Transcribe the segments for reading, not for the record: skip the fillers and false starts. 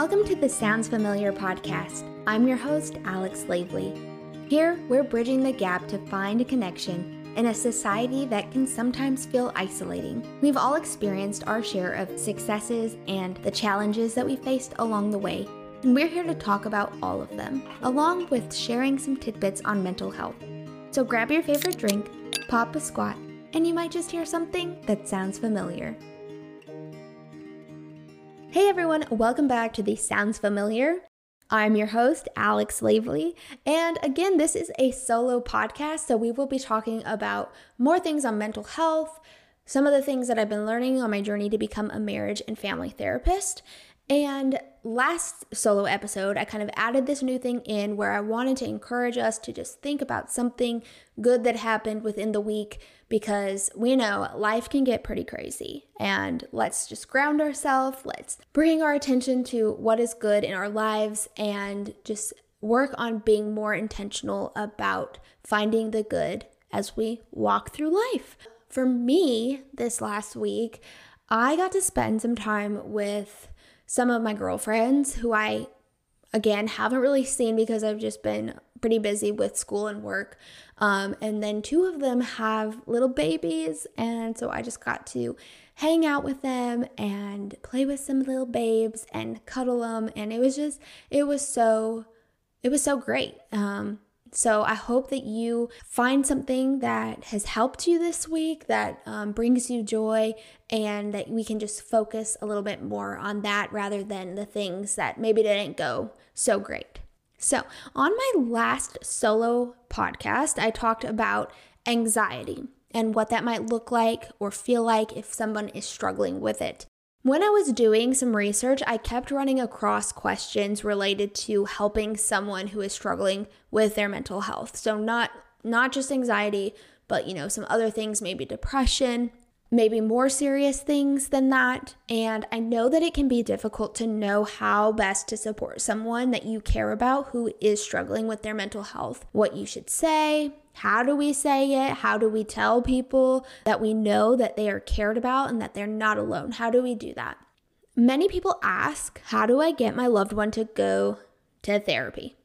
Welcome to the Sounds Familiar podcast. I'm your host, Alex Lavely. Here, we're bridging the gap to find a connection in a society that can sometimes feel isolating. We've all experienced our share of successes and the challenges that we faced along the way, and we're here to talk about all of them, along with sharing some tidbits on mental health. So grab your favorite drink, pop a squat, and you might just hear something that sounds familiar. Hey everyone, welcome back to the Sounds Familiar. I'm your host, Alex Lavely, and again, this is a solo podcast, so we will be talking about more things on mental health, some of the things that I've been learning on my journey to become a marriage and family therapist, and last solo episode, I kind of added this new thing in where I wanted to encourage us to just think about something good that happened within the week, because we know life can get pretty crazy, and let's just ground ourselves, let's bring our attention to what is good in our lives and just work on being more intentional about finding the good as we walk through life. For me, this last week, I got to spend some time with some of my girlfriends who I, again, haven't really seen because I've just been pretty busy with school and work. And then two of them have little babies. And so I just got to hang out with them and play with some little babes and cuddle them. And it was so great. So I hope that you find something that has helped you this week, that brings you joy, and that we can just focus a little bit more on that rather than the things that maybe didn't go so great. So on my last solo podcast, I talked about anxiety and what that might look like or feel like if someone is struggling with it. When I was doing some research, I kept running across questions related to helping someone who is struggling with their mental health. So not just anxiety, but some other things, maybe depression, maybe more serious things than that. And I know that it can be difficult to know how best to support someone that you care about who is struggling with their mental health. What you should say, how do we say it? How do we tell people that we know that they are cared about and that they're not alone? How do we do that? Many people ask, how do I get my loved one to go to therapy?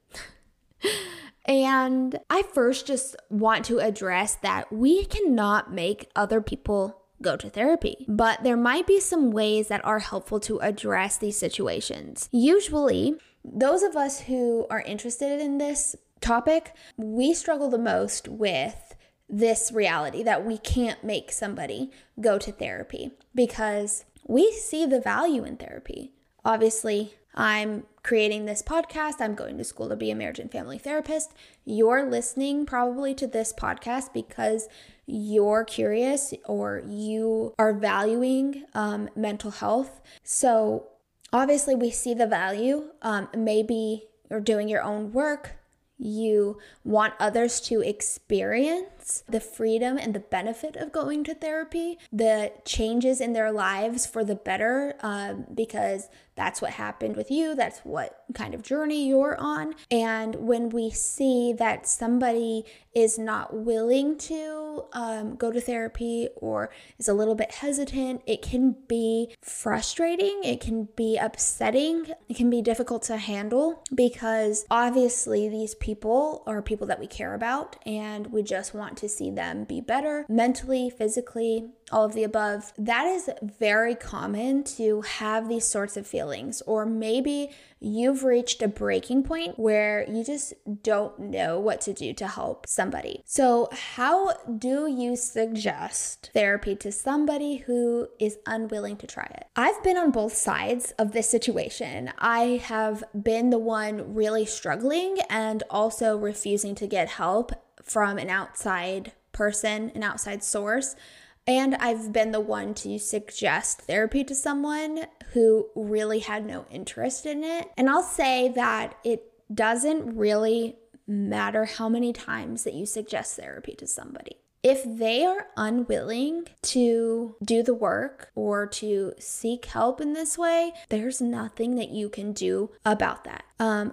And I first just want to address that we cannot make other people go to therapy, but there might be some ways that are helpful to address these situations. Usually, those of us who are interested in this topic, we struggle the most with this reality that we can't make somebody go to therapy because we see the value in therapy. Obviously, I'm creating this podcast. I'm going to school to be a marriage and family therapist. You're listening probably to this podcast because you're curious or you are valuing mental health. So obviously we see the value. Maybe you're doing your own work. You want others to experience the freedom and the benefit of going to therapy, the changes in their lives for the better, because that's what happened with you. That's what kind of journey you're on. And when we see that somebody is not willing to go to therapy or is a little bit hesitant, it can be frustrating. It can be upsetting. It can be difficult to handle because obviously these people are people that we care about and we just want to see them be better mentally, physically, all of the above. That is very common to have these sorts of feelings, or maybe you've reached a breaking point where you just don't know what to do to help somebody. So how do you suggest therapy to somebody who is unwilling to try it? I've been on both sides of this situation. I have been the one really struggling and also refusing to get help from an outside person, an outside source. And I've been the one to suggest therapy to someone who really had no interest in it. And I'll say that it doesn't really matter how many times that you suggest therapy to somebody. If they are unwilling to do the work or to seek help in this way, there's nothing that you can do about that.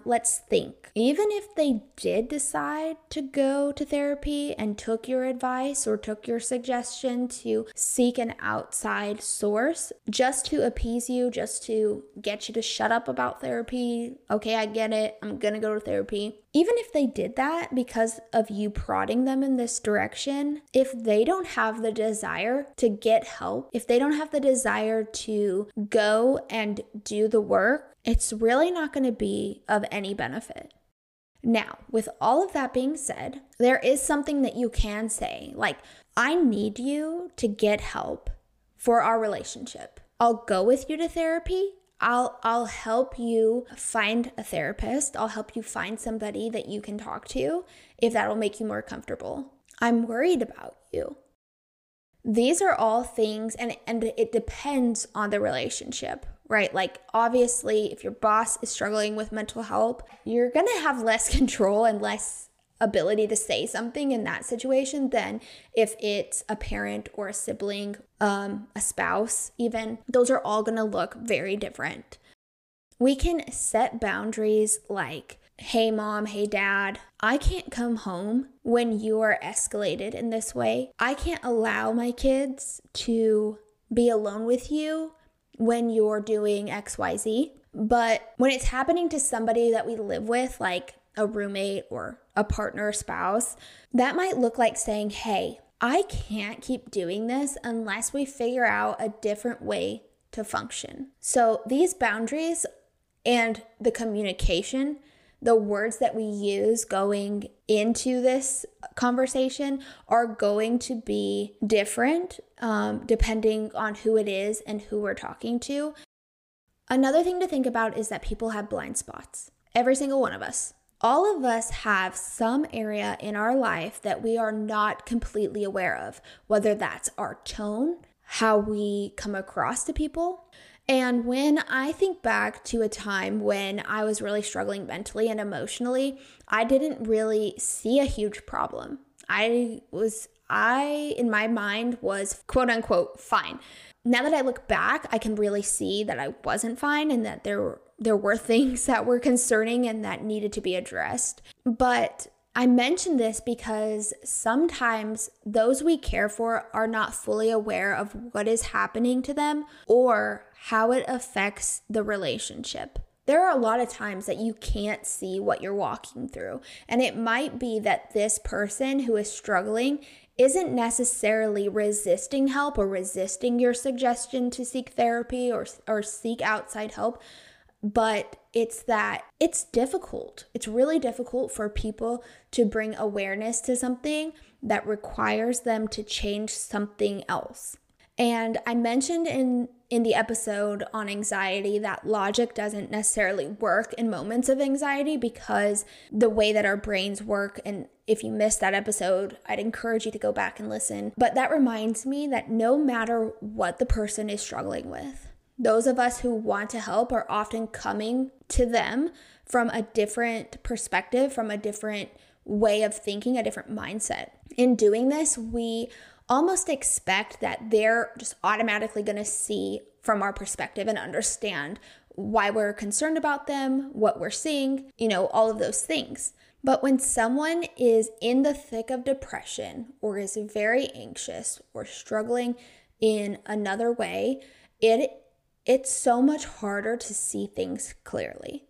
Let's think. Even if they did decide to go to therapy and took your advice or took your suggestion to seek an outside source just to appease you, just to get you to shut up about therapy, okay, I get it, I'm gonna go to therapy. Even if they did that because of you prodding them in this direction, if they don't have the desire to get help, if they don't have the desire to go and do the work, it's really not going to be of any benefit. Now, with all of that being said, there is something that you can say, like, I need you to get help for our relationship. I'll go with you to therapy. I'll help you find a therapist. I'll help you find somebody that you can talk to if that'll make you more comfortable. I'm worried about you. These are all things, and it depends on the relationship, right? Like, obviously, if your boss is struggling with mental health, you're going to have less control and less ability to say something in that situation than if it's a parent or a sibling, a spouse even. Those are all going to look very different. We can set boundaries like, hey mom, hey dad, I can't come home when you are escalated in this way. I can't allow my kids to be alone with you when you're doing XYZ. But when it's happening to somebody that we live with, like a roommate or a partner or spouse, that might look like saying, hey, I can't keep doing this unless we figure out a different way to function. So these boundaries and the communication, the words that we use going into this conversation are going to be different depending on who it is and who we're talking to. Another thing to think about is that people have blind spots. Every single one of us. All of us have some area in our life that we are not completely aware of, whether that's our tone, how we come across to people. And when I think back to a time when I was really struggling mentally and emotionally, I didn't really see a huge problem. I in my mind was quote unquote fine. Now that I look back, I can really see that I wasn't fine and that there were things that were concerning and that needed to be addressed. But I mention this because sometimes those we care for are not fully aware of what is happening to them or how it affects the relationship. There are a lot of times that you can't see what you're walking through. And it might be that this person who is struggling isn't necessarily resisting help or resisting your suggestion to seek therapy or seek outside help. But it's that it's difficult. It's really difficult for people to bring awareness to something that requires them to change something else. And I mentioned in the episode on anxiety that logic doesn't necessarily work in moments of anxiety because the way that our brains work, and if you missed that episode, I'd encourage you to go back and listen. But that reminds me that no matter what the person is struggling with, those of us who want to help are often coming to them from a different perspective, from a different way of thinking, a different mindset. In doing this, we almost expect that they're just automatically going to see from our perspective and understand why we're concerned about them, what we're seeing, all of those things. But when someone is in the thick of depression or is very anxious or struggling in another way, it's so much harder to see things clearly.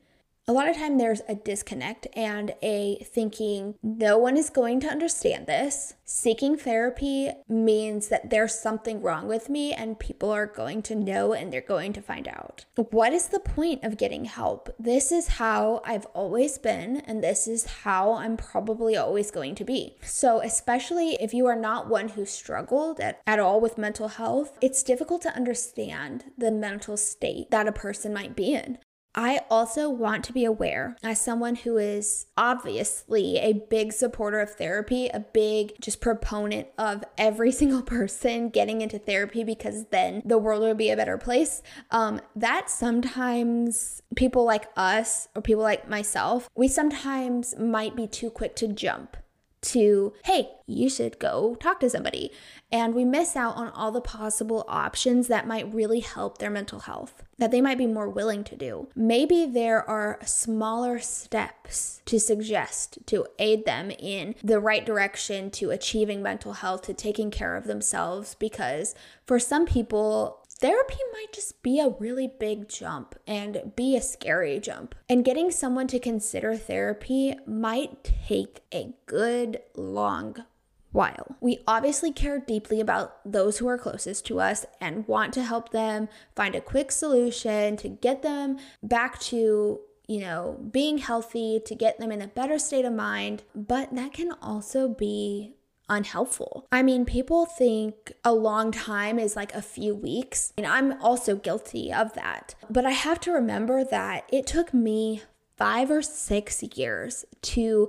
A lot of time there's a disconnect and a thinking, no one is going to understand this. Seeking therapy means that there's something wrong with me and people are going to know and they're going to find out. What is the point of getting help? This is how I've always been and this is how I'm probably always going to be. So especially if you are not one who struggled at all with mental health, it's difficult to understand the mental state that a person might be in. I also want to be aware, as someone who is obviously a big supporter of therapy, a big just proponent of every single person getting into therapy because then the world would be a better place, that sometimes people like us or people like myself, we sometimes might be too quick to jump to, hey, you should go talk to somebody. And we miss out on all the possible options that might really help their mental health, that they might be more willing to do. Maybe there are smaller steps to suggest to aid them in the right direction to achieving mental health, to taking care of themselves, because for some people, therapy might just be a really big jump and be a scary jump. And getting someone to consider therapy might take a good long while. We obviously care deeply about those who are closest to us and want to help them find a quick solution to get them back to, being healthy, to get them in a better state of mind. But that can also be unhelpful. I mean, people think a long time is like a few weeks, and I'm also guilty of that. But I have to remember that it took me 5 or 6 years to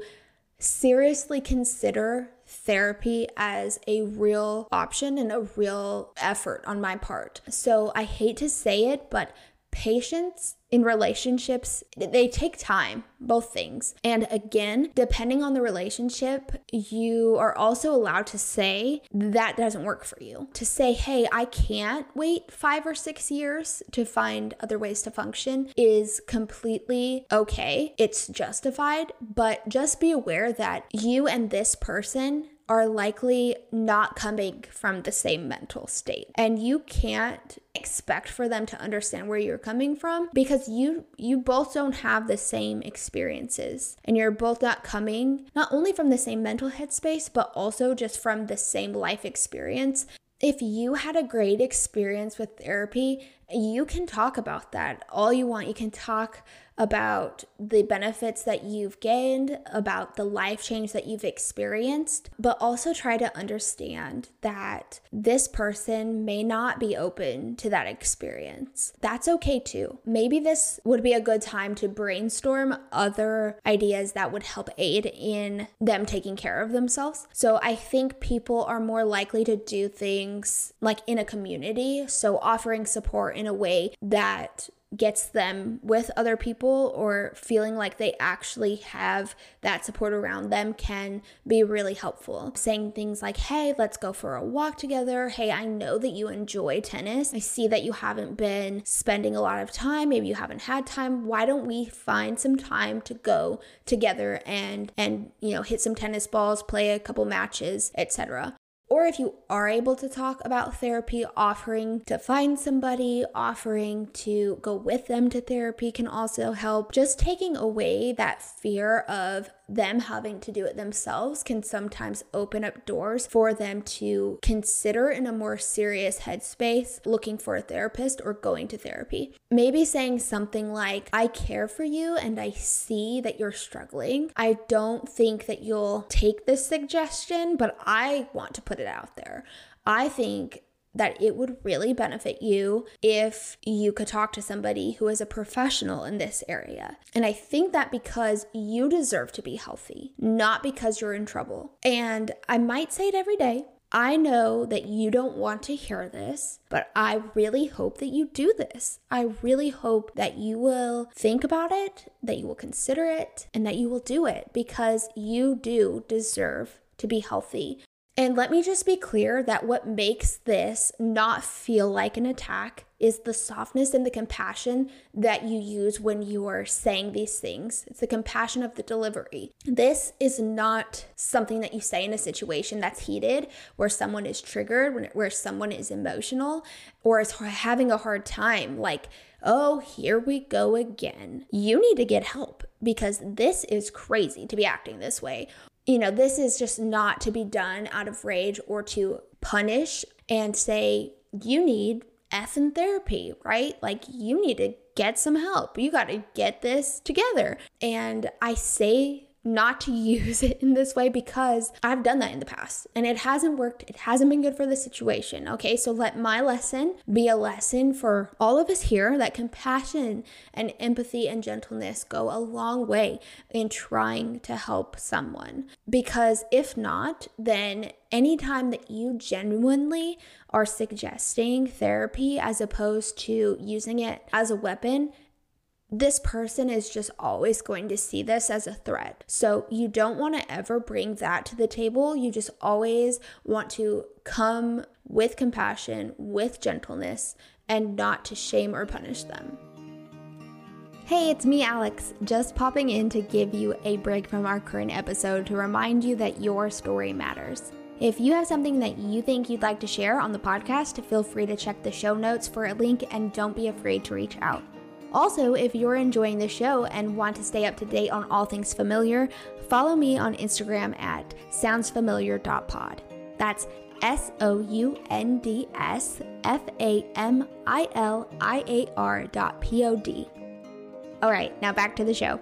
seriously consider therapy as a real option and a real effort on my part. So I hate to say it, but patience in relationships, they take time, both things. And again, depending on the relationship, you are also allowed to say that doesn't work for you. To say, hey, I can't wait 5 or 6 years to find other ways to function is completely okay. It's justified, but just be aware that you and this person are likely not coming from the same mental state. And you can't expect for them to understand where you're coming from because you both don't have the same experiences. And you're both not coming not only from the same mental headspace, but also just from the same life experience. If you had a great experience with therapy, you can talk about that all you want. You can talk about the benefits that you've gained, about the life change that you've experienced, but also try to understand that this person may not be open to that experience. That's okay too. Maybe this would be a good time to brainstorm other ideas that would help aid in them taking care of themselves. So I think people are more likely to do things like in a community, so offering support in a way that gets them with other people or feeling like they actually have that support around them can be really helpful. Saying things like, hey, let's go for a walk together. Hey, I know that you enjoy tennis. I see that you haven't been spending a lot of time. Maybe you haven't had time. Why don't we find some time to go together and hit some tennis balls, play a couple matches, etc. Or if you are able to talk about therapy, offering to find somebody, offering to go with them to therapy can also help. Just taking away that fear of them having to do it themselves can sometimes open up doors for them to consider in a more serious headspace looking for a therapist or going to therapy. Maybe saying something like, I care for you and I see that you're struggling. I don't think that you'll take this suggestion, but I want to put it out there. I think that it would really benefit you if you could talk to somebody who is a professional in this area. And I think that because you deserve to be healthy, not because you're in trouble. And I might say it every day. I know that you don't want to hear this, but I really hope that you do this. I really hope that you will think about it, that you will consider it, and that you will do it because you do deserve to be healthy. And let me just be clear that what makes this not feel like an attack is the softness and the compassion that you use when you are saying these things. It's the compassion of the delivery. This is not something that you say in a situation that's heated, where someone is triggered, where someone is emotional, or is having a hard time. Like, oh, here we go again. You need to get help because this is crazy to be acting this way. This is just not to be done out of rage or to punish and say, you need effing therapy, right? Like, you need to get some help. You got to get this together. And I say not to use it in this way because I've done that in the past and it hasn't worked. It hasn't been good for the situation. Okay, so let my lesson be a lesson for all of us here that compassion and empathy and gentleness go a long way in trying to help someone. Because if not, then anytime that you genuinely are suggesting therapy as opposed to using it as a weapon, this person is just always going to see this as a threat. So you don't want to ever bring that to the table. You just always want to come with compassion, with gentleness, and not to shame or punish them. Hey, it's me, Alex, just popping in to give you a break from our current episode to remind you that your story matters. If you have something that you think you'd like to share on the podcast, feel free to check the show notes for a link, and don't be afraid to reach out. Also, if you're enjoying the show and want to stay up to date on all things familiar, follow me on Instagram at soundsfamiliar.pod. That's soundsfamiliar.pod. All right, now back to the show.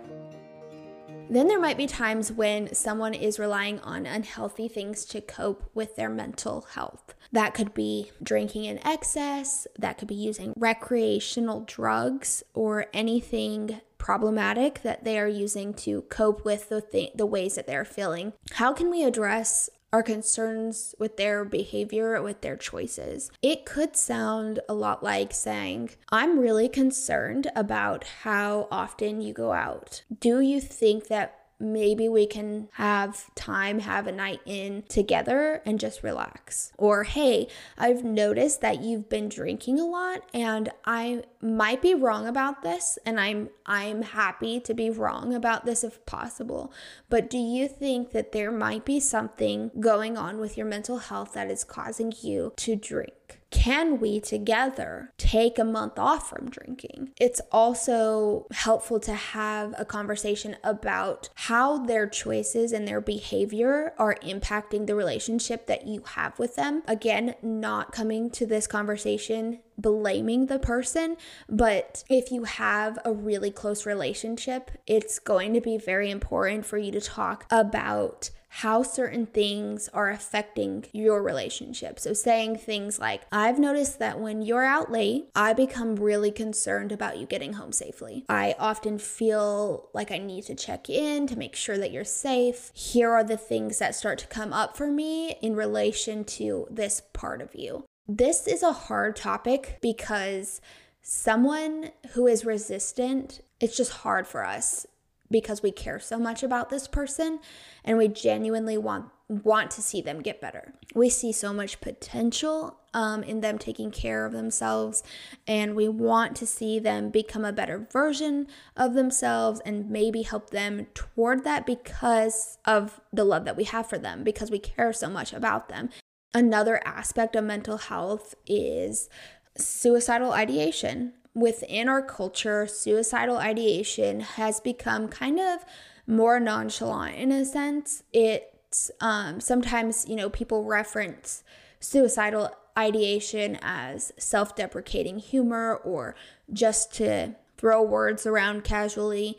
Then there might be times when someone is relying on unhealthy things to cope with their mental health. That could be drinking in excess, that could be using recreational drugs, or anything problematic that they are using to cope with the ways that they're feeling. How can we address our concerns with their behavior, with their choices? It could sound a lot like saying, I'm really concerned about how often you go out. Do you think that maybe we can have a night in together and just relax? Or, hey, I've noticed that you've been drinking a lot, and I might be wrong about this, and I'm happy to be wrong about this if possible, but do you think that there might be something going on with your mental health that is causing you to drink? Can we together take a month off from drinking? It's also helpful to have a conversation about how their choices and their behavior are impacting the relationship that you have with them. Again, not coming to this conversation blaming the person, but if you have a really close relationship, it's going to be very important for you to talk about how certain things are affecting your relationship. So saying things like, I've noticed that when you're out late, I become really concerned about you getting home safely. I often feel like I need to check in to make sure that you're safe. Here are the things that start to come up for me in relation to this part of you. This is a hard topic because someone who is resistant, it's just hard for us, because we care so much about this person and we genuinely want to see them get better. We see so much potential in them taking care of themselves, and we want to see them become a better version of themselves and maybe help them toward that because of the love that we have for them, because we care so much about them. Another aspect of mental health is suicidal ideation. Within our culture, suicidal ideation has become kind of more nonchalant in a sense. It's sometimes, people reference suicidal ideation as self-deprecating humor or just to throw words around casually.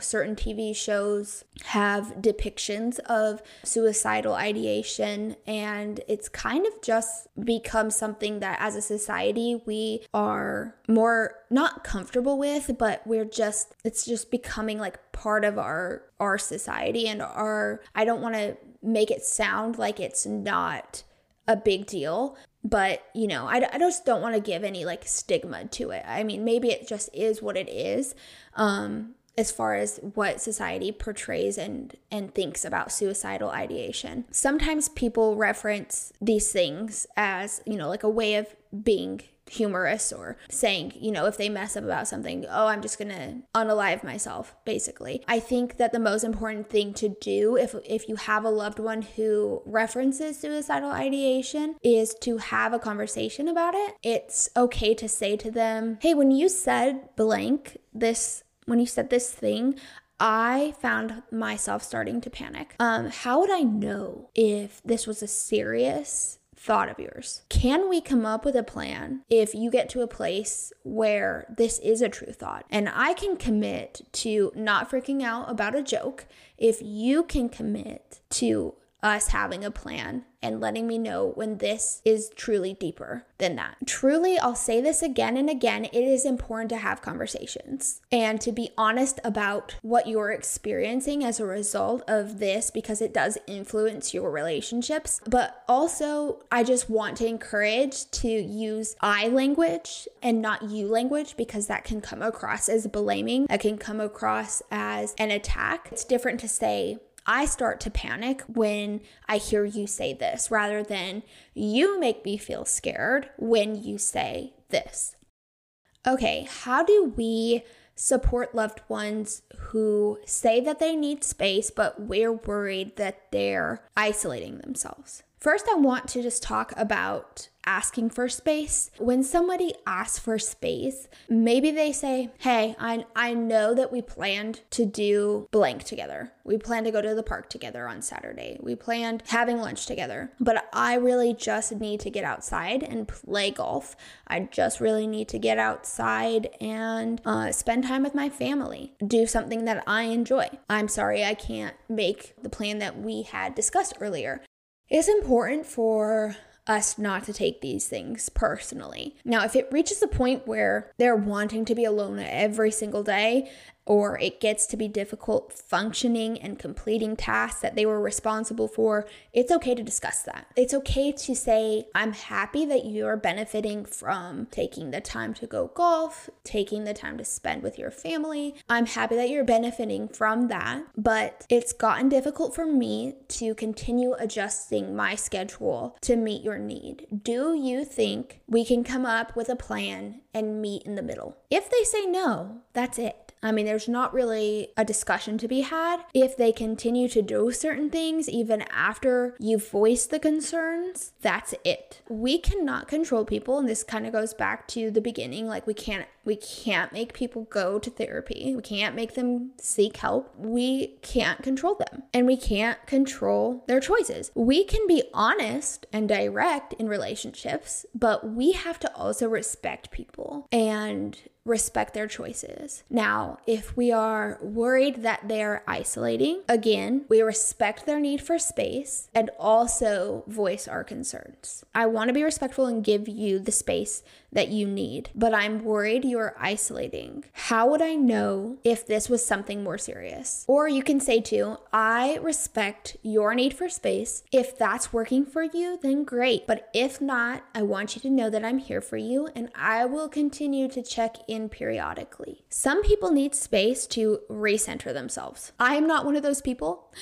Certain TV shows have depictions of suicidal ideation, and it's kind of just become something that as a society we are more not comfortable with, but it's just becoming like part of our society and our, I don't want to make it sound like it's not a big deal, but, I just don't want to give any, stigma to it. I mean, maybe it just is what it is, as far as what society portrays and thinks about suicidal ideation. Sometimes people reference these things as, a way of being humorous or saying, if they mess up about something, oh, I'm just going to unalive myself, basically. I think that the most important thing to do if you have a loved one who references suicidal ideation is to have a conversation about it. It's okay to say to them, hey, when you said this thing, I found myself starting to panic. How would I know if this was a serious thought of yours? Can we come up with a plan if you get to a place where this is a true thought? And I can commit to not freaking out about a joke if you can commit to us having a plan and letting me know when this is truly deeper than that. Truly, I'll say this again and again, it is important to have conversations and to be honest about what you're experiencing as a result of this, because it does influence your relationships. But also, I just want to encourage to use I language and not you language, because that can come across as blaming. That can come across as an attack. It's different to say, I start to panic when I hear you say this, rather than you make me feel scared when you say this. Okay, how do we support loved ones who say that they need space, but we're worried that they're isolating themselves? First, I want to just talk about asking for space. When somebody asks for space, maybe they say, hey, I know that we planned to do blank together. We planned to go to the park together on Saturday. We planned having lunch together, but I really just need to get outside and play golf. I just really need to get outside and spend time with my family, do something that I enjoy. I'm sorry, I can't make the plan that we had discussed earlier. It's important for us not to take these things personally. Now, if it reaches a point where they're wanting to be alone every single day, or it gets to be difficult functioning and completing tasks that they were responsible for, it's okay to discuss that. It's okay to say, I'm happy that you're benefiting from taking the time to go golf, taking the time to spend with your family. I'm happy that you're benefiting from that, but it's gotten difficult for me to continue adjusting my schedule to meet your need. Do you think we can come up with a plan and meet in the middle? If they say no, that's it. I mean, there's not really a discussion to be had. If they continue to do certain things, even after you've voiced the concerns, that's it. We cannot control people. And this kind of goes back to the beginning. Like we can't make people go to therapy. We can't make them seek help. We can't control them, and we can't control their choices. We can be honest and direct in relationships, but we have to also respect people and respect their choices. Now, if we are worried that they're isolating, again, we respect their need for space and also voice our concerns. I want to be respectful and give you the space that you need, but I'm worried you're isolating. How would I know if this was something more serious? Or you can say too, I respect your need for space. If that's working for you, then great. But if not, I want you to know that I'm here for you and I will continue to check in periodically. Some people need space to recenter themselves. I am not one of those people.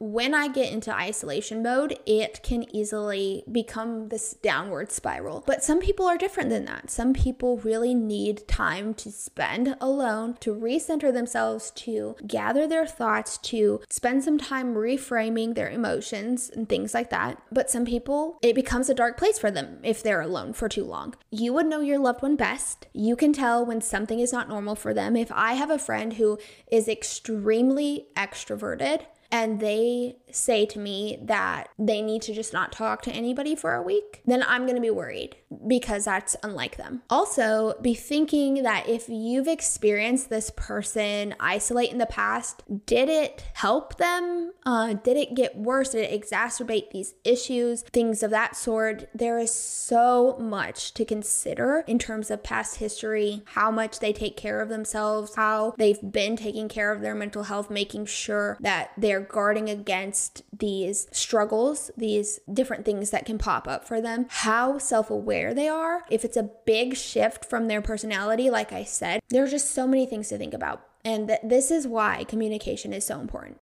When I get into isolation mode, it can easily become this downward spiral. But some people are different than that. Some people really need time to spend alone, to recenter themselves, to gather their thoughts, to spend some time reframing their emotions and things like that. But some people, it becomes a dark place for them if they're alone for too long. You would know your loved one best. You can tell when something is not normal for them. If I have a friend who is extremely extroverted, and they say to me that they need to just not talk to anybody for a week, then I'm going to be worried because that's unlike them. Also, be thinking that if you've experienced this person isolate in the past, did it help them? Did it get worse? Did it exacerbate these issues? Things of that sort. There is so much to consider in terms of past history, how much they take care of themselves, how they've been taking care of their mental health, making sure that they're guarding against these struggles, these different things that can pop up for them, how self-aware they are. If it's a big shift from their personality, like I said, there are just so many things to think about. And this is why communication is so important.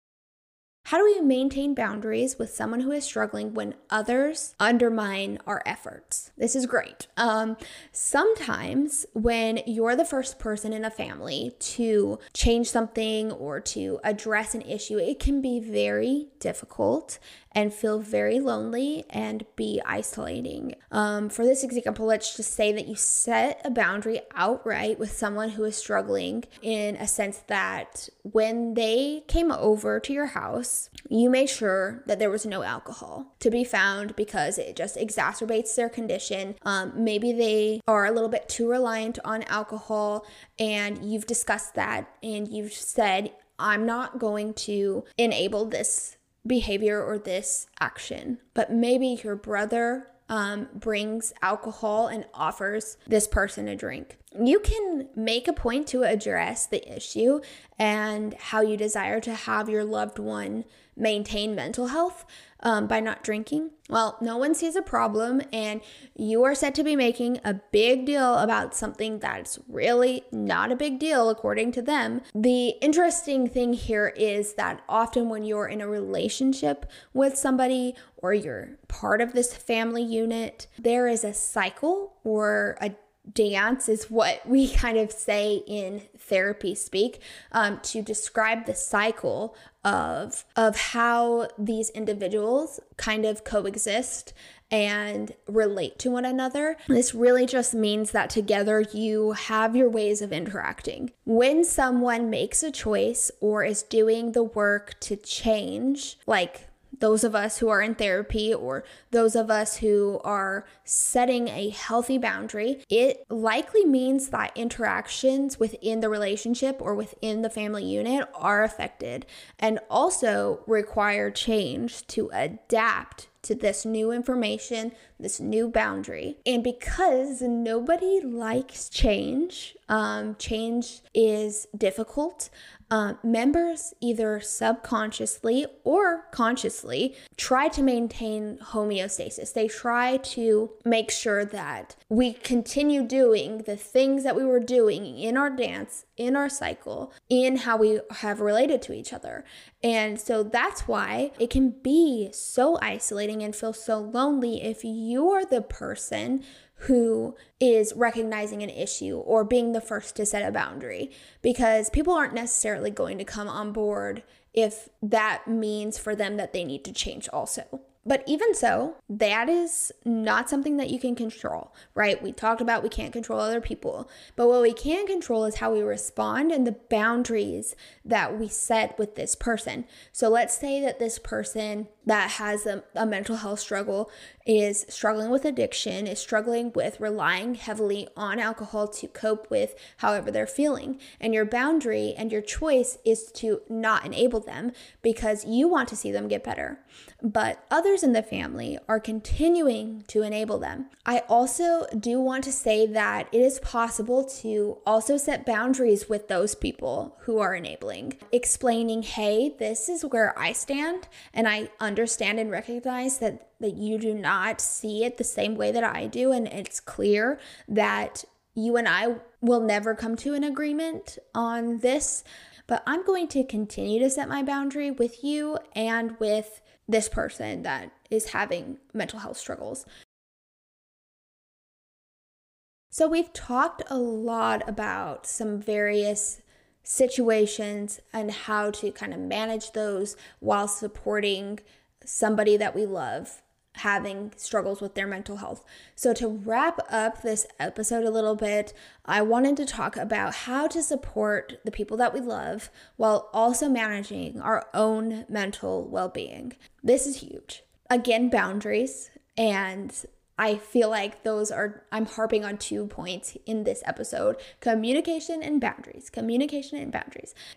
How do we maintain boundaries with someone who is struggling when others undermine our efforts? This is great. Sometimes when you're the first person in a family to change something or to address an issue, it can be very difficult and feel very lonely and be isolating. For this example, let's just say that you set a boundary outright with someone who is struggling, in a sense that when they came over to your house, you made sure that there was no alcohol to be found because it just exacerbates their condition. Maybe they are a little bit too reliant on alcohol, and you've discussed that and you've said, I'm not going to enable this behavior or this action. But maybe your brother brings alcohol and offers this person a drink. You can make a point to address the issue and how you desire to have your loved one maintain mental health by not drinking. Well, no one sees a problem, and you are said to be making a big deal about something that's really not a big deal according to them. The interesting thing here is that often when you're in a relationship with somebody or you're part of this family unit, there is a cycle or a dance is what we kind of say in therapy speak to describe the cycle of how these individuals kind of coexist and relate to one another. This really just means that together you have your ways of interacting. When someone makes a choice or is doing the work to change, like those of us who are in therapy or those of us who are setting a healthy boundary, it likely means that interactions within the relationship or within the family unit are affected and also require change to adapt to this new information, this new boundary. And because nobody likes change, change is difficult, members either subconsciously or consciously try to maintain homeostasis. They try to make sure that we continue doing the things that we were doing in our dance, in our cycle, in how we have related to each other. And so that's why it can be so isolating and feel so lonely if you're the person who is recognizing an issue or being the first to set a boundary, because people aren't necessarily going to come on board if that means for them that they need to change also. But even so, that is not something that you can control, right? We talked about we can't control other people, but what we can control is how we respond and the boundaries that we set with this person. So let's say that this person that has a mental health struggle is struggling with addiction, is struggling with relying heavily on alcohol to cope with however they're feeling. And your boundary and your choice is to not enable them because you want to see them get better. But others in the family are continuing to enable them. I also do want to say that it is possible to also set boundaries with those people who are enabling, explaining, hey, this is where I stand, and I understand and recognize that you do not see it the same way that I do, and it's clear that you and I will never come to an agreement on this, but I'm going to continue to set my boundary with you and with this person that is having mental health struggles. So we've talked a lot about some various situations and how to kind of manage those while supporting somebody that we love having struggles with their mental health. So to wrap up this episode a little bit, I wanted to talk about how to support the people that we love while also managing our own mental well-being. This is huge. Again, boundaries, and I feel like I'm harping on 2 points in this episode, communication and boundaries.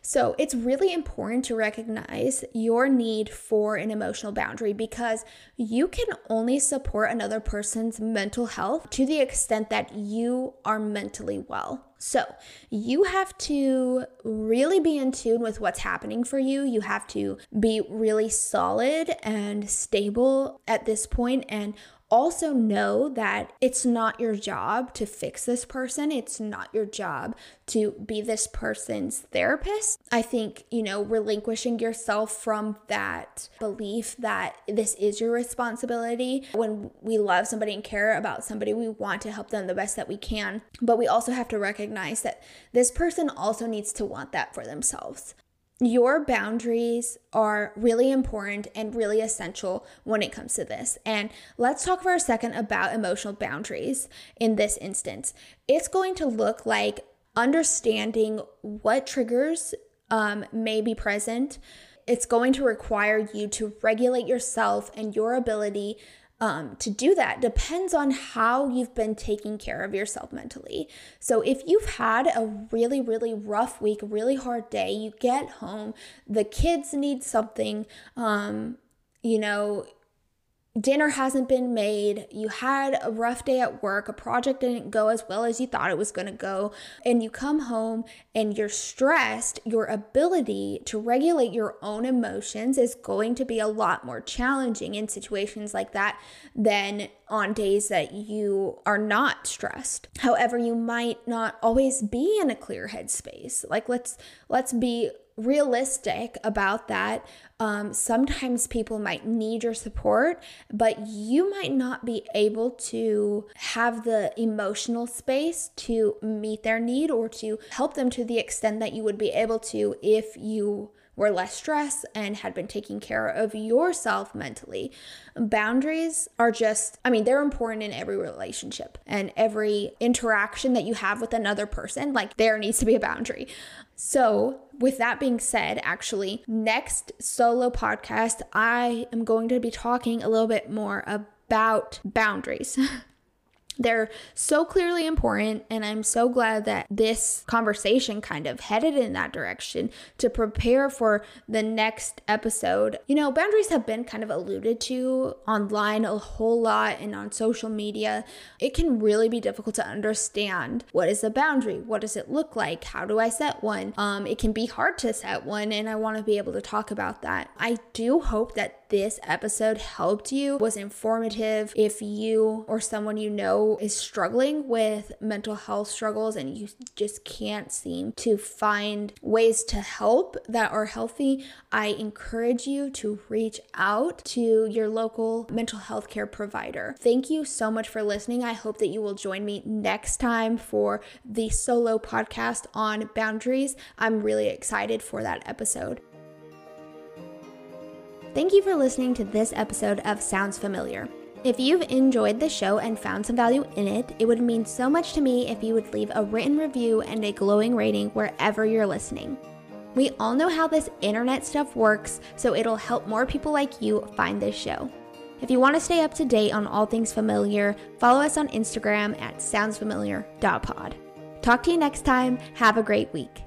So it's really important to recognize your need for an emotional boundary, because you can only support another person's mental health to the extent that you are mentally well. So you have to really be in tune with what's happening for you. You have to be really solid and stable at this point, and also know that it's not your job to fix this person. It's not your job to be this person's therapist. I think, relinquishing yourself from that belief that this is your responsibility. When we love somebody and care about somebody, we want to help them the best that we can. But we also have to recognize that this person also needs to want that for themselves. Your boundaries are really important and really essential when it comes to this. And let's talk for a second about emotional boundaries in this instance. It's going to look like understanding what triggers may be present. It's going to require you to regulate yourself and your ability to do that depends on how you've been taking care of yourself mentally. So if you've had a really, really rough week, really hard day, you get home, the kids need something, dinner hasn't been made, you had a rough day at work, a project didn't go as well as you thought it was going to go, and you come home and you're stressed, your ability to regulate your own emotions is going to be a lot more challenging in situations like that than on days that you are not stressed. However, you might not always be in a clear headspace. Like, let's be realistic about that. Sometimes people might need your support, but you might not be able to have the emotional space to meet their need or to help them to the extent that you would be able to if you were less stressed and had been taking care of yourself mentally. Boundaries are just, they're important in every relationship and every interaction that you have with another person. Like, there needs to be a boundary. So with that being said, actually, next solo podcast, I am going to be talking a little bit more about boundaries. They're so clearly important, and I'm so glad that this conversation kind of headed in that direction to prepare for the next episode. Boundaries have been kind of alluded to online a whole lot and on social media. It can really be difficult to understand, what is a boundary? What does it look like? How do I set one? It can be hard to set one, and I want to be able to talk about that. I do hope that this episode helped you, was informative. If you or someone you know is struggling with mental health struggles and you just can't seem to find ways to help that are healthy, I encourage you to reach out to your local mental health care provider. Thank you so much for listening. I hope that you will join me next time for the solo podcast on boundaries. I'm really excited for that episode. Thank you for listening to this episode of Sounds Familiar. If you've enjoyed the show and found some value in it, it would mean so much to me if you would leave a written review and a glowing rating wherever you're listening. We all know how this internet stuff works, so it'll help more people like you find this show. If you want to stay up to date on all things familiar, follow us on Instagram at soundsfamiliar.pod. Talk to you next time. Have a great week.